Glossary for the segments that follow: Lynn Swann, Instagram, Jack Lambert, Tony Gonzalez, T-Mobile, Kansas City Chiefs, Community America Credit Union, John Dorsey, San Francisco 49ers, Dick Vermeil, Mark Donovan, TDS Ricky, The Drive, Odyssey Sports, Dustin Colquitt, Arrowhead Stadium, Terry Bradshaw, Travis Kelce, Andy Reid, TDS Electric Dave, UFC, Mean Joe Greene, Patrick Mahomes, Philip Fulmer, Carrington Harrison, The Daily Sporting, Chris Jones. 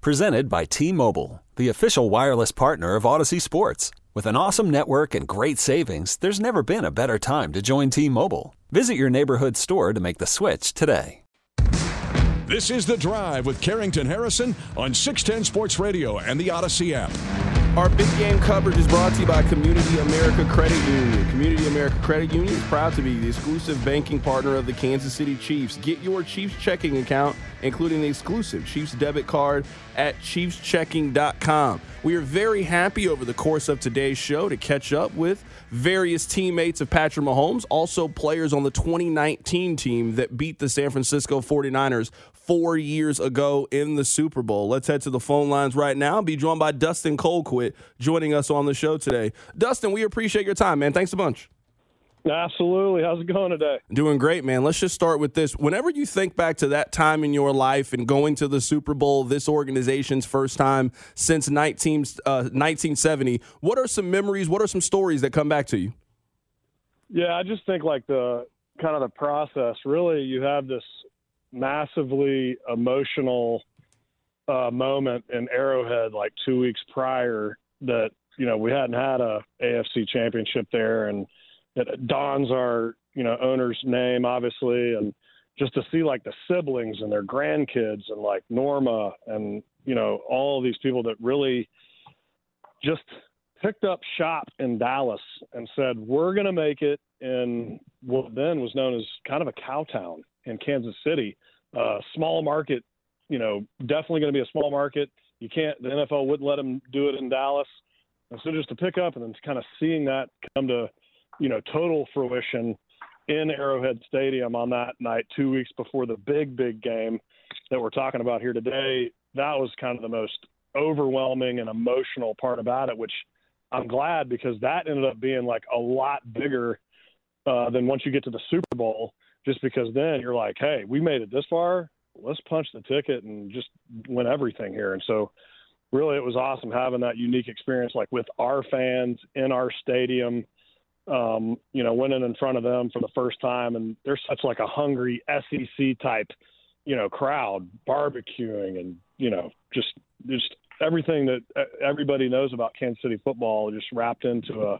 Presented by T-Mobile, the official wireless partner of Odyssey Sports. With an awesome network and great savings, there's never been a better time to join T-Mobile. Visit your neighborhood store to make the switch today. This is The Drive with Carrington Harrison on 610 Sports Radio and the Odyssey app. Our big game coverage is brought to you by Community America Credit Union. Community America Credit Union is proud to be the exclusive banking partner of the Kansas City Chiefs. Get your Chiefs checking account, including the exclusive Chiefs debit card at chiefschecking.com. We are very happy over the course of today's show to catch up with various teammates of Patrick Mahomes, also players on the 2019 team that beat the San Francisco 49ers 4 years ago in the Super Bowl. Let's head to the phone lines right now. Be joined by Dustin Colquitt joining us on the show today. Dustin, we appreciate your time, man. Thanks a bunch. Absolutely. How's it going today? Doing great, man. Let's just start with this. Whenever you think back to that time in your life and going to the Super Bowl, this organization's first time since 1970, what are some memories, what are some stories that come back to you? Yeah, I just think like the kind of the process. Really, you have this massively emotional moment in Arrowhead like 2 weeks prior that, you know, we hadn't had a AFC championship there, and it dons our, you know, owner's name, obviously, and just to see like the siblings and their grandkids and like Norma and, you know, all of these people that really just picked up shop in Dallas and said, we're going to make it in what then was known as kind of a cow town in Kansas City, small market, you know, definitely going to be a small market. You can't, the NFL wouldn't let them do it in Dallas. And so just to pick up and then kind of seeing that come to, you know, total fruition in Arrowhead Stadium on that night, 2 weeks before the big game that we're talking about here today, that was kind of the most overwhelming and emotional part about it, which I'm glad, because that ended up being like a lot bigger than once you get to the Super Bowl, just because then you're like, hey, we made it this far. Let's punch the ticket and just win everything here. And so really it was awesome having that unique experience, like with our fans in our stadium, you know, winning in front of them for the first time. And they're such like a hungry SEC type, you know, crowd, barbecuing and, you know, just everything that everybody knows about Kansas City football just wrapped into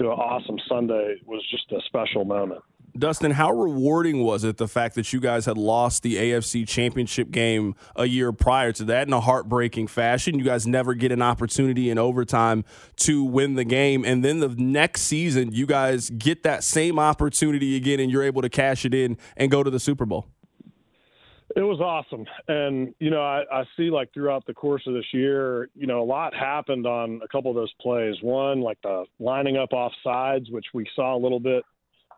an awesome Sunday was just a special moment. Dustin, how rewarding was it, the fact that you guys had lost the AFC Championship game a year prior to that in a heartbreaking fashion? You guys never get an opportunity in overtime to win the game. And then the next season, you guys get that same opportunity again, and you're able to cash it in and go to the Super Bowl. It was awesome. And, you know, I see like throughout the course of this year, you know, a lot happened on a couple of those plays. One, like the lining up off sides, which we saw a little bit,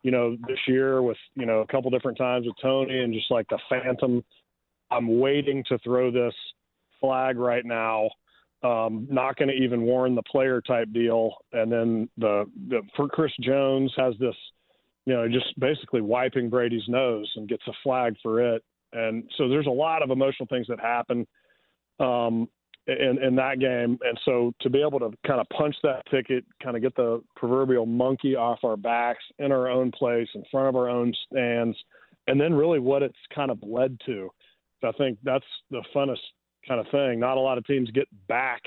you know, this year with, you know, a couple different times with Tony, and just like the phantom, I'm waiting to throw this flag right now. Not going to even warn the player type deal. And then the for Chris Jones has this, you know, just basically wiping Brady's nose and gets a flag for it. And so there's a lot of emotional things that happen in that game. And so to be able to kind of punch that ticket, kind of get the proverbial monkey off our backs in our own place, in front of our own stands, and then really what it's kind of led to. So I think that's the funnest kind of thing. Not a lot of teams get back,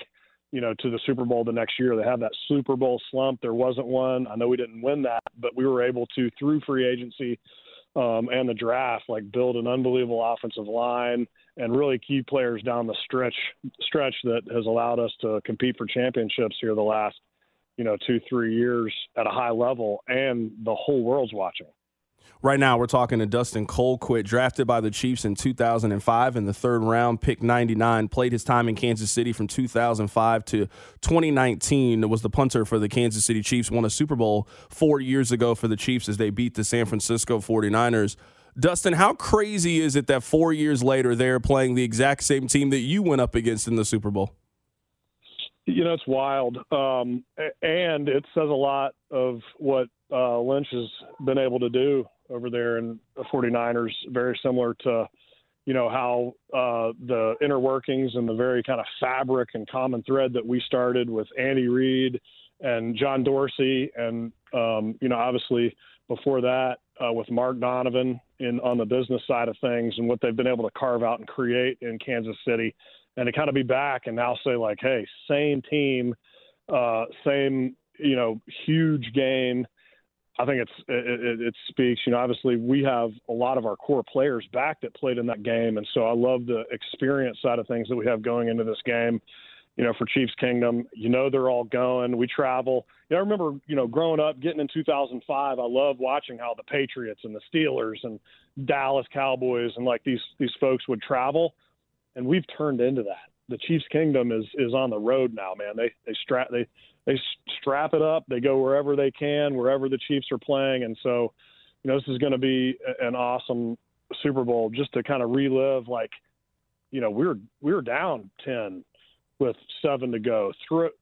you know, to the Super Bowl the next year. They have that Super Bowl slump. There wasn't one. I know we didn't win that, but we were able to, through free agency and the draft, like build an unbelievable offensive line and really key players down the stretch that has allowed us to compete for championships here the last, you know, 2-3 years at a high level, and the whole world's watching. Right now, we're talking to Dustin Colquitt, drafted by the Chiefs in 2005 in the third round, pick 99, played his time in Kansas City from 2005 to 2019, was the punter for the Kansas City Chiefs, won a Super Bowl 4 years ago for the Chiefs as they beat the San Francisco 49ers. Dustin, how crazy is it that 4 years later they're playing the exact same team that you went up against in the Super Bowl? You know, it's wild. And it says a lot of what Lynch has been able to do over there in the 49ers, very similar to, you know, how the inner workings and the very kind of fabric and common thread that we started with Andy Reid and John Dorsey and, you know, obviously before that with Mark Donovan on the business side of things and what they've been able to carve out and create in Kansas City. And to kind of be back and now say, like, hey, same team, same, you know, huge game. I think it speaks, you know, obviously we have a lot of our core players back that played in that game. And so I love the experience side of things that we have going into this game, you know, for Chiefs Kingdom. You know, they're all going. We travel. You know, I remember, you know, growing up, getting in 2005, I loved watching how the Patriots and the Steelers and Dallas Cowboys and, like, these folks would travel. And we've turned into that. The Chiefs Kingdom is on the road now, man. They strap it up. They go wherever they can, wherever the Chiefs are playing. And so, you know, this is going to be an awesome Super Bowl just to kind of relive, like, you know, we were down 10 with 7 to go.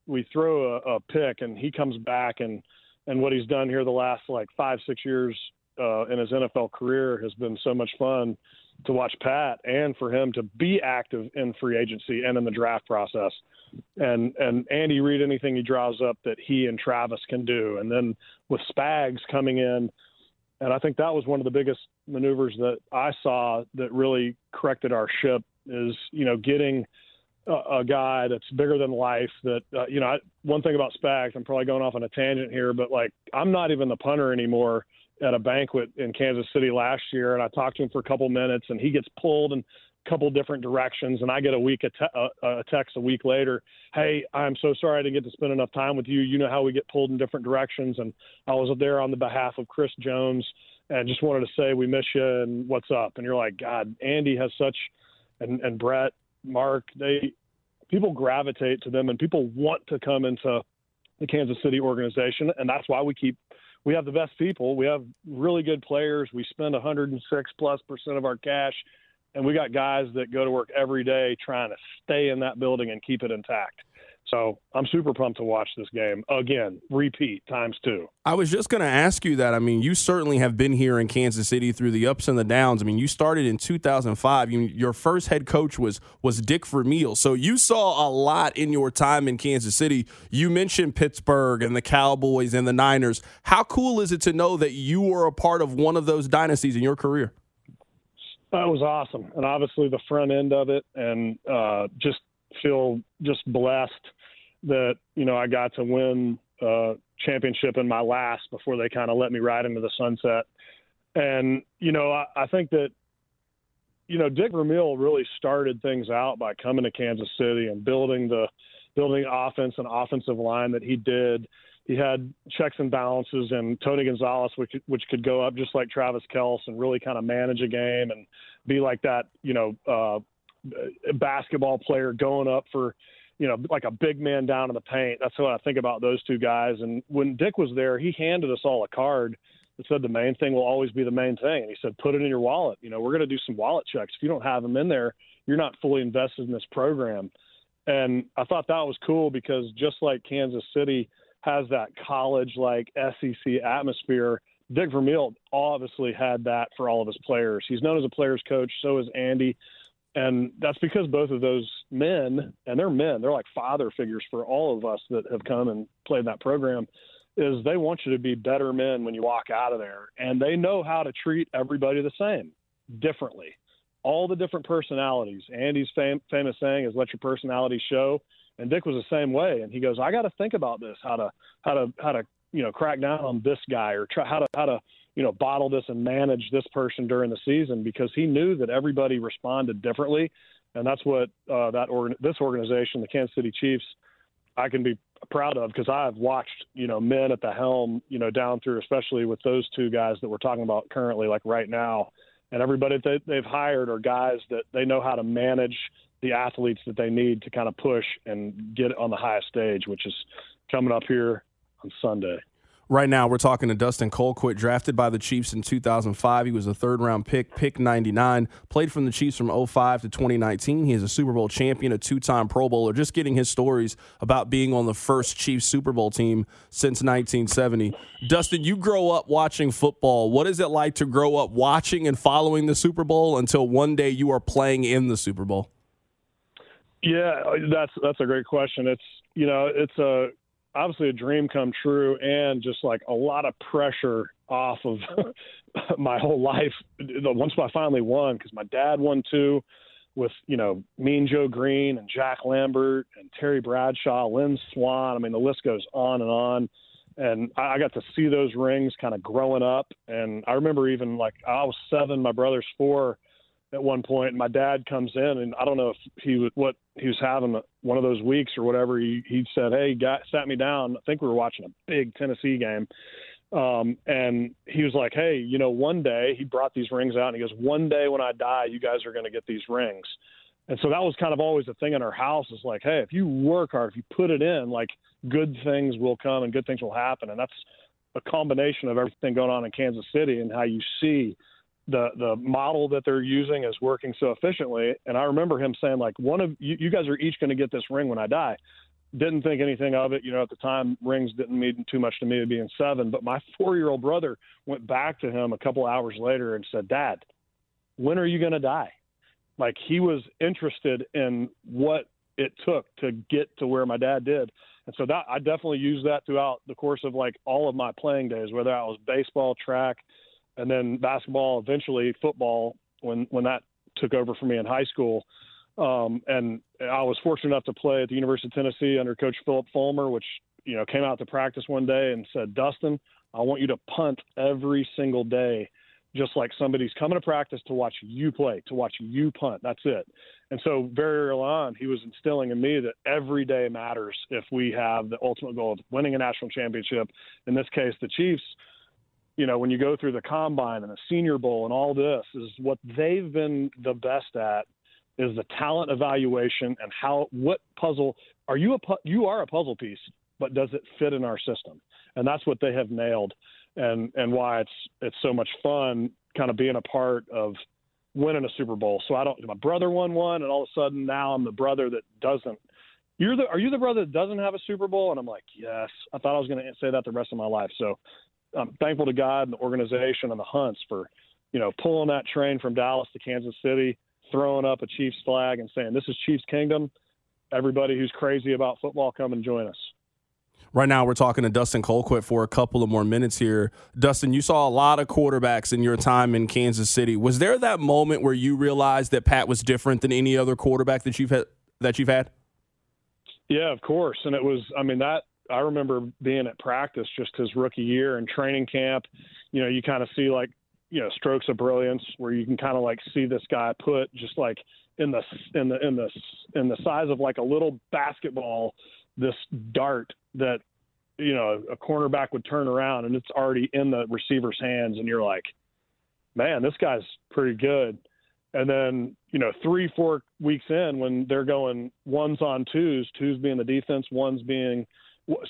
We throw a pick, and he comes back, and what he's done here the last, like, 5-6 years in his NFL career has been so much fun to watch Pat, and for him to be active in free agency and in the draft process. And Andy Reid, anything he draws up that he and Travis can do. And then with Spags coming in, and I think that was one of the biggest maneuvers that I saw that really corrected our ship is, you know, getting a guy that's bigger than life that, you know, one thing about Spags, I'm probably going off on a tangent here, but, like, I'm not even the punter anymore at a banquet in Kansas City last year. And I talked to him for a couple minutes, and he gets pulled in a couple different directions. And I get a text a week later. Hey, I'm so sorry I didn't get to spend enough time with you. You know how we get pulled in different directions. And I was there on the behalf of Chris Jones and just wanted to say, we miss you and what's up. And you're like, God, Andy has such, and Brett, Mark, people gravitate to them, and people want to come into the Kansas City organization. And that's why we have the best people. We have really good players. We spend 106%+ of our cash, and we got guys that go to work every day trying to stay in that building and keep it intact. So I'm super pumped to watch this game. Again, repeat, times 2. I was just going to ask you that. I mean, you certainly have been here in Kansas City through the ups and the downs. I mean, you started in 2005. Your first head coach was Dick Vermeil. So you saw a lot in your time in Kansas City. You mentioned Pittsburgh and the Cowboys and the Niners. How cool is it to know that you were a part of one of those dynasties in your career? That was awesome. And obviously the front end of it, and just feel just blessed that, you know, I got to win a championship in my last before they kind of let me ride into the sunset. And, you know, I think that, you know, Dick Vermeil really started things out by coming to Kansas City and building offense and offensive line that he did. He had checks and balances, and Tony Gonzalez, which could go up just like Travis Kelce and really kind of manage a game and be like that, you know, basketball player going up for, you know, like a big man down in the paint. That's what I think about those two guys. And when Dick was there, he handed us all a card that said the main thing will always be the main thing. And he said, put it in your wallet. You know, we're going to do some wallet checks. If you don't have them in there, you're not fully invested in this program. And I thought that was cool because just like Kansas City has that college-like SEC atmosphere, Dick Vermeil obviously had that for all of his players. He's known as a player's coach. So is Andy. And that's because both of those men, and they're men, they're like father figures for all of us that have come and played that program, is they want you to be better men when you walk out of there. And they know how to treat everybody the same, differently. All the different personalities. Andy's famous saying is, let your personality show. And Dick was the same way. And he goes, I got to think about this, how to, you know, crack down on this guy, or try how to, you know, bottle this and manage this person during the season, because he knew that everybody responded differently. And that's what this organization, the Kansas City Chiefs, I can be proud of, because I've watched, you know, men at the helm, you know, down through, especially with those two guys that we're talking about currently, like right now. And everybody that they've hired are guys that they know how to manage the athletes that they need to kind of push and get on the highest stage, which is coming up here on Sunday. Right now, we're talking to Dustin Colquitt, drafted by the Chiefs in 2005. He was a third-round pick, pick 99, played from the Chiefs from 2005 to 2019. He is a Super Bowl champion, a two-time Pro Bowler, just getting his stories about being on the first Chiefs Super Bowl team since 1970. Dustin, you grow up watching football. What is it like to grow up watching and following the Super Bowl until one day you are playing in the Super Bowl? Yeah, that's a great question. It's obviously a dream come true, and just like a lot of pressure off of my whole life. Once I finally won, because my dad won too, with, Mean Joe Greene and Jack Lambert and Terry Bradshaw, Lynn Swann. I mean, the list goes on. And I got to see those rings kind of growing up. And I remember even like I was 7, my brother's 4 at one point, and my dad comes in, and I don't know if he was having one of those weeks or whatever. He said, "Hey, sat me down. I think we were watching a big Tennessee game, and he was like, "Hey, one day," he brought these rings out, and he goes, "One day when I die, you guys are going to get these rings." And so that was kind of always the thing in our house, is like, hey, if you work hard, if you put it in, like, good things will come and good things will happen. And that's a combination of everything going on in Kansas City and how you see the model that they're using is working so efficiently. And I remember him saying, like, one of you guys are each going to get this ring when I die. Didn't think anything of it. At the time, rings didn't mean too much to me, being 7, but my 4-year-old brother went back to him a couple hours later and said, "Dad, when are you going to die?" Like, he was interested in what it took to get to where my dad did. And so that, I definitely used that throughout the course of like all of my playing days, whether I was baseball, track, and then basketball, eventually football, when that took over for me in high school. And I was fortunate enough to play at the University of Tennessee under Coach Philip Fulmer, which, came out to practice one day and said, "Dustin, I want you to punt every single day, just like somebody's coming to practice to watch you play, to watch you punt. That's it." And so very early on, he was instilling in me that every day matters if we have the ultimate goal of winning a national championship, in this case, the Chiefs. When you go through the combine and the Senior Bowl and all this, is what they've been the best at is the talent evaluation and what puzzle are you? You are a puzzle piece, but does it fit in our system? And that's what they have nailed, and why it's so much fun kind of being a part of winning a Super Bowl. So my brother won one, and all of a sudden now I'm the brother that doesn't. Are you the brother that doesn't have a Super Bowl? And I'm like, yes, I thought I was going to say that the rest of my life. So I'm thankful to God and the organization and the Hunts for, pulling that train from Dallas to Kansas City, throwing up a Chiefs flag and saying, this is Chiefs Kingdom. Everybody who's crazy about football, come and join us. Right now, we're talking to Dustin Colquitt for a couple of more minutes here. Dustin, you saw a lot of quarterbacks in your time in Kansas City. Was there that moment where you realized that Pat was different than any other quarterback that you've had? Yeah, of course. And it was, I remember being at practice just his rookie year and training camp. You kind of see like, strokes of brilliance where you can kind of like see this guy put just like in the size of like a little basketball, this dart that, a cornerback would turn around and it's already in the receiver's hands. And you're like, man, this guy's pretty good. And then, 3-4 weeks in, when they're going ones on twos being the defense, one's being our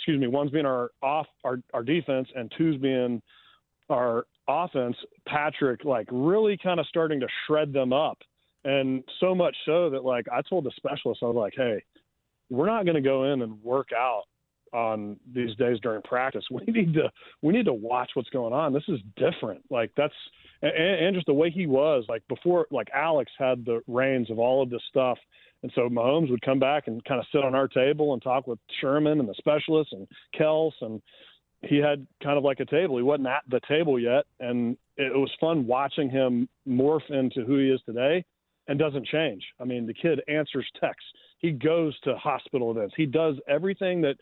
defense, and two's being our offense, Patrick, like, really kind of starting to shred them up. And so much so that, like, I told the specialist, I was like, hey, we're not going to go in and work out on these days during practice. We need to watch what's going on. This is different. Like, that's – and just the way he was, like, before – like, Alex had the reins of all of this stuff. And so Mahomes would come back and kind of sit on our table and talk with Sherman and the specialists and Kelce, and he had kind of like a table. He wasn't at the table yet, and it was fun watching him morph into who he is today and doesn't change. I mean, the kid answers texts. He goes to hospital events. He does everything that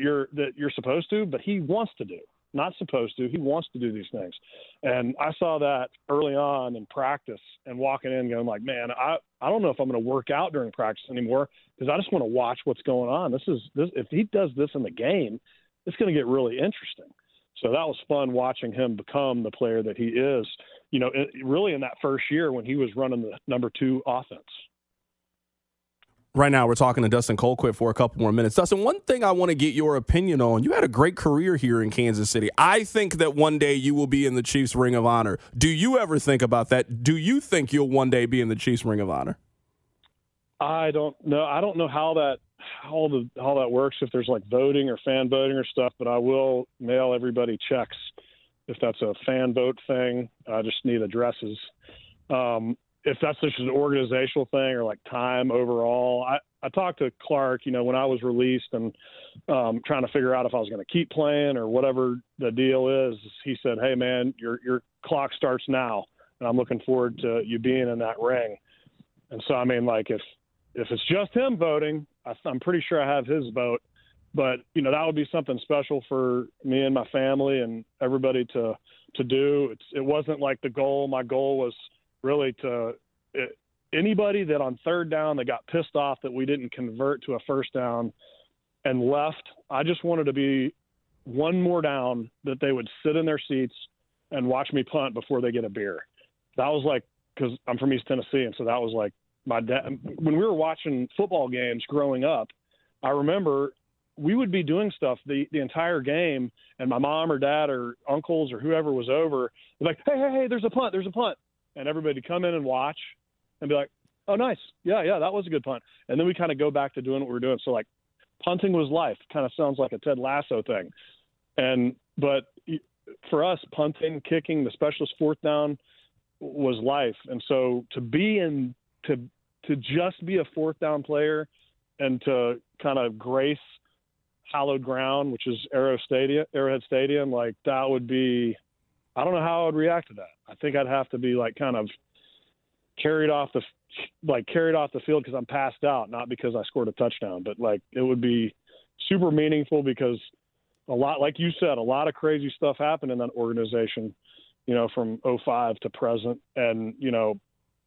you're supposed to, but he wants to do. Not supposed to. He wants to do these things. And I saw that early on in practice and walking in going like, man, I don't know if I'm going to work out during practice anymore because I just want to watch what's going on. If he does this in the game, it's going to get really interesting. So that was fun watching him become the player that he is, really in that first year when he was running the number 2 offense. Right now, we're talking to Dustin Colquitt for a couple more minutes. Dustin, one thing I want to get your opinion on. You had a great career here in Kansas City. I think that one day you will be in the Chiefs' Ring of Honor. Do you ever think about that? Do you think you'll one day be in the Chiefs' Ring of Honor? I don't know. I don't know how that works, if there's like voting or fan voting or stuff, but I will mail everybody checks if that's a fan vote thing. I just need addresses. If that's just an organizational thing or like time overall, I talked to Clark, you know, when I was released and trying to figure out if I was going to keep playing or whatever the deal is, he said, "Hey man, your clock starts now. And I'm looking forward to you being in that ring." And so, I mean, like if it's just him voting, I'm pretty sure I have his vote, but you know, that would be something special for me and my family and everybody to do. It wasn't like the goal. My goal was really to anybody that on third down that got pissed off that we didn't convert to a first down and left. I just wanted to be one more down that they would sit in their seats and watch me punt before they get a beer. That was like, because I'm from East Tennessee, and so that was like my dad. When we were watching football games growing up, I remember we would be doing stuff the entire game, and my mom or dad or uncles or whoever was over, they're like, hey, there's a punt. And everybody would come in and watch and be like, oh, nice. Yeah, that was a good punt. And then we kind of go back to doing what we were doing. So, like, punting was life. Kind of sounds like a Ted Lasso thing. But for us, punting, kicking, the specialist fourth down was life. And so to be in – to just be a fourth down player and to kind of grace hallowed ground, which is Arrowhead Stadium, like, that would be – I don't know how I would react to that. I think I'd have to be like kind of carried off the field because I'm passed out, not because I scored a touchdown. But like it would be super meaningful because a lot, like you said, a lot of crazy stuff happened in that organization, you know, from 2005 to present. And you know,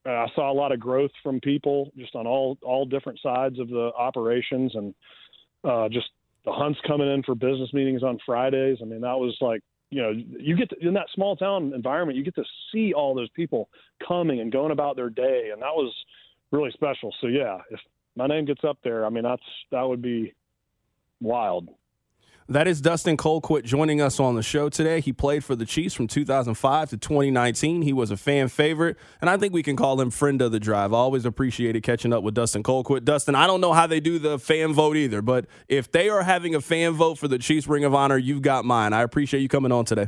I saw a lot of growth from people just on all different sides of the operations, and just the Hunts coming in for business meetings on Fridays. I mean, that was like, you know, you get in that small town environment, you get to see all those people coming and going about their day. And that was really special. So, yeah, if my name gets up there, I mean, that would be wild. That is Dustin Colquitt joining us on the show today. He played for the Chiefs from 2005 to 2019. He was a fan favorite, and I think we can call him friend of the drive. I always appreciated catching up with Dustin Colquitt. Dustin, I don't know how they do the fan vote either, but if they are having a fan vote for the Chiefs Ring of Honor, you've got mine. I appreciate you coming on today.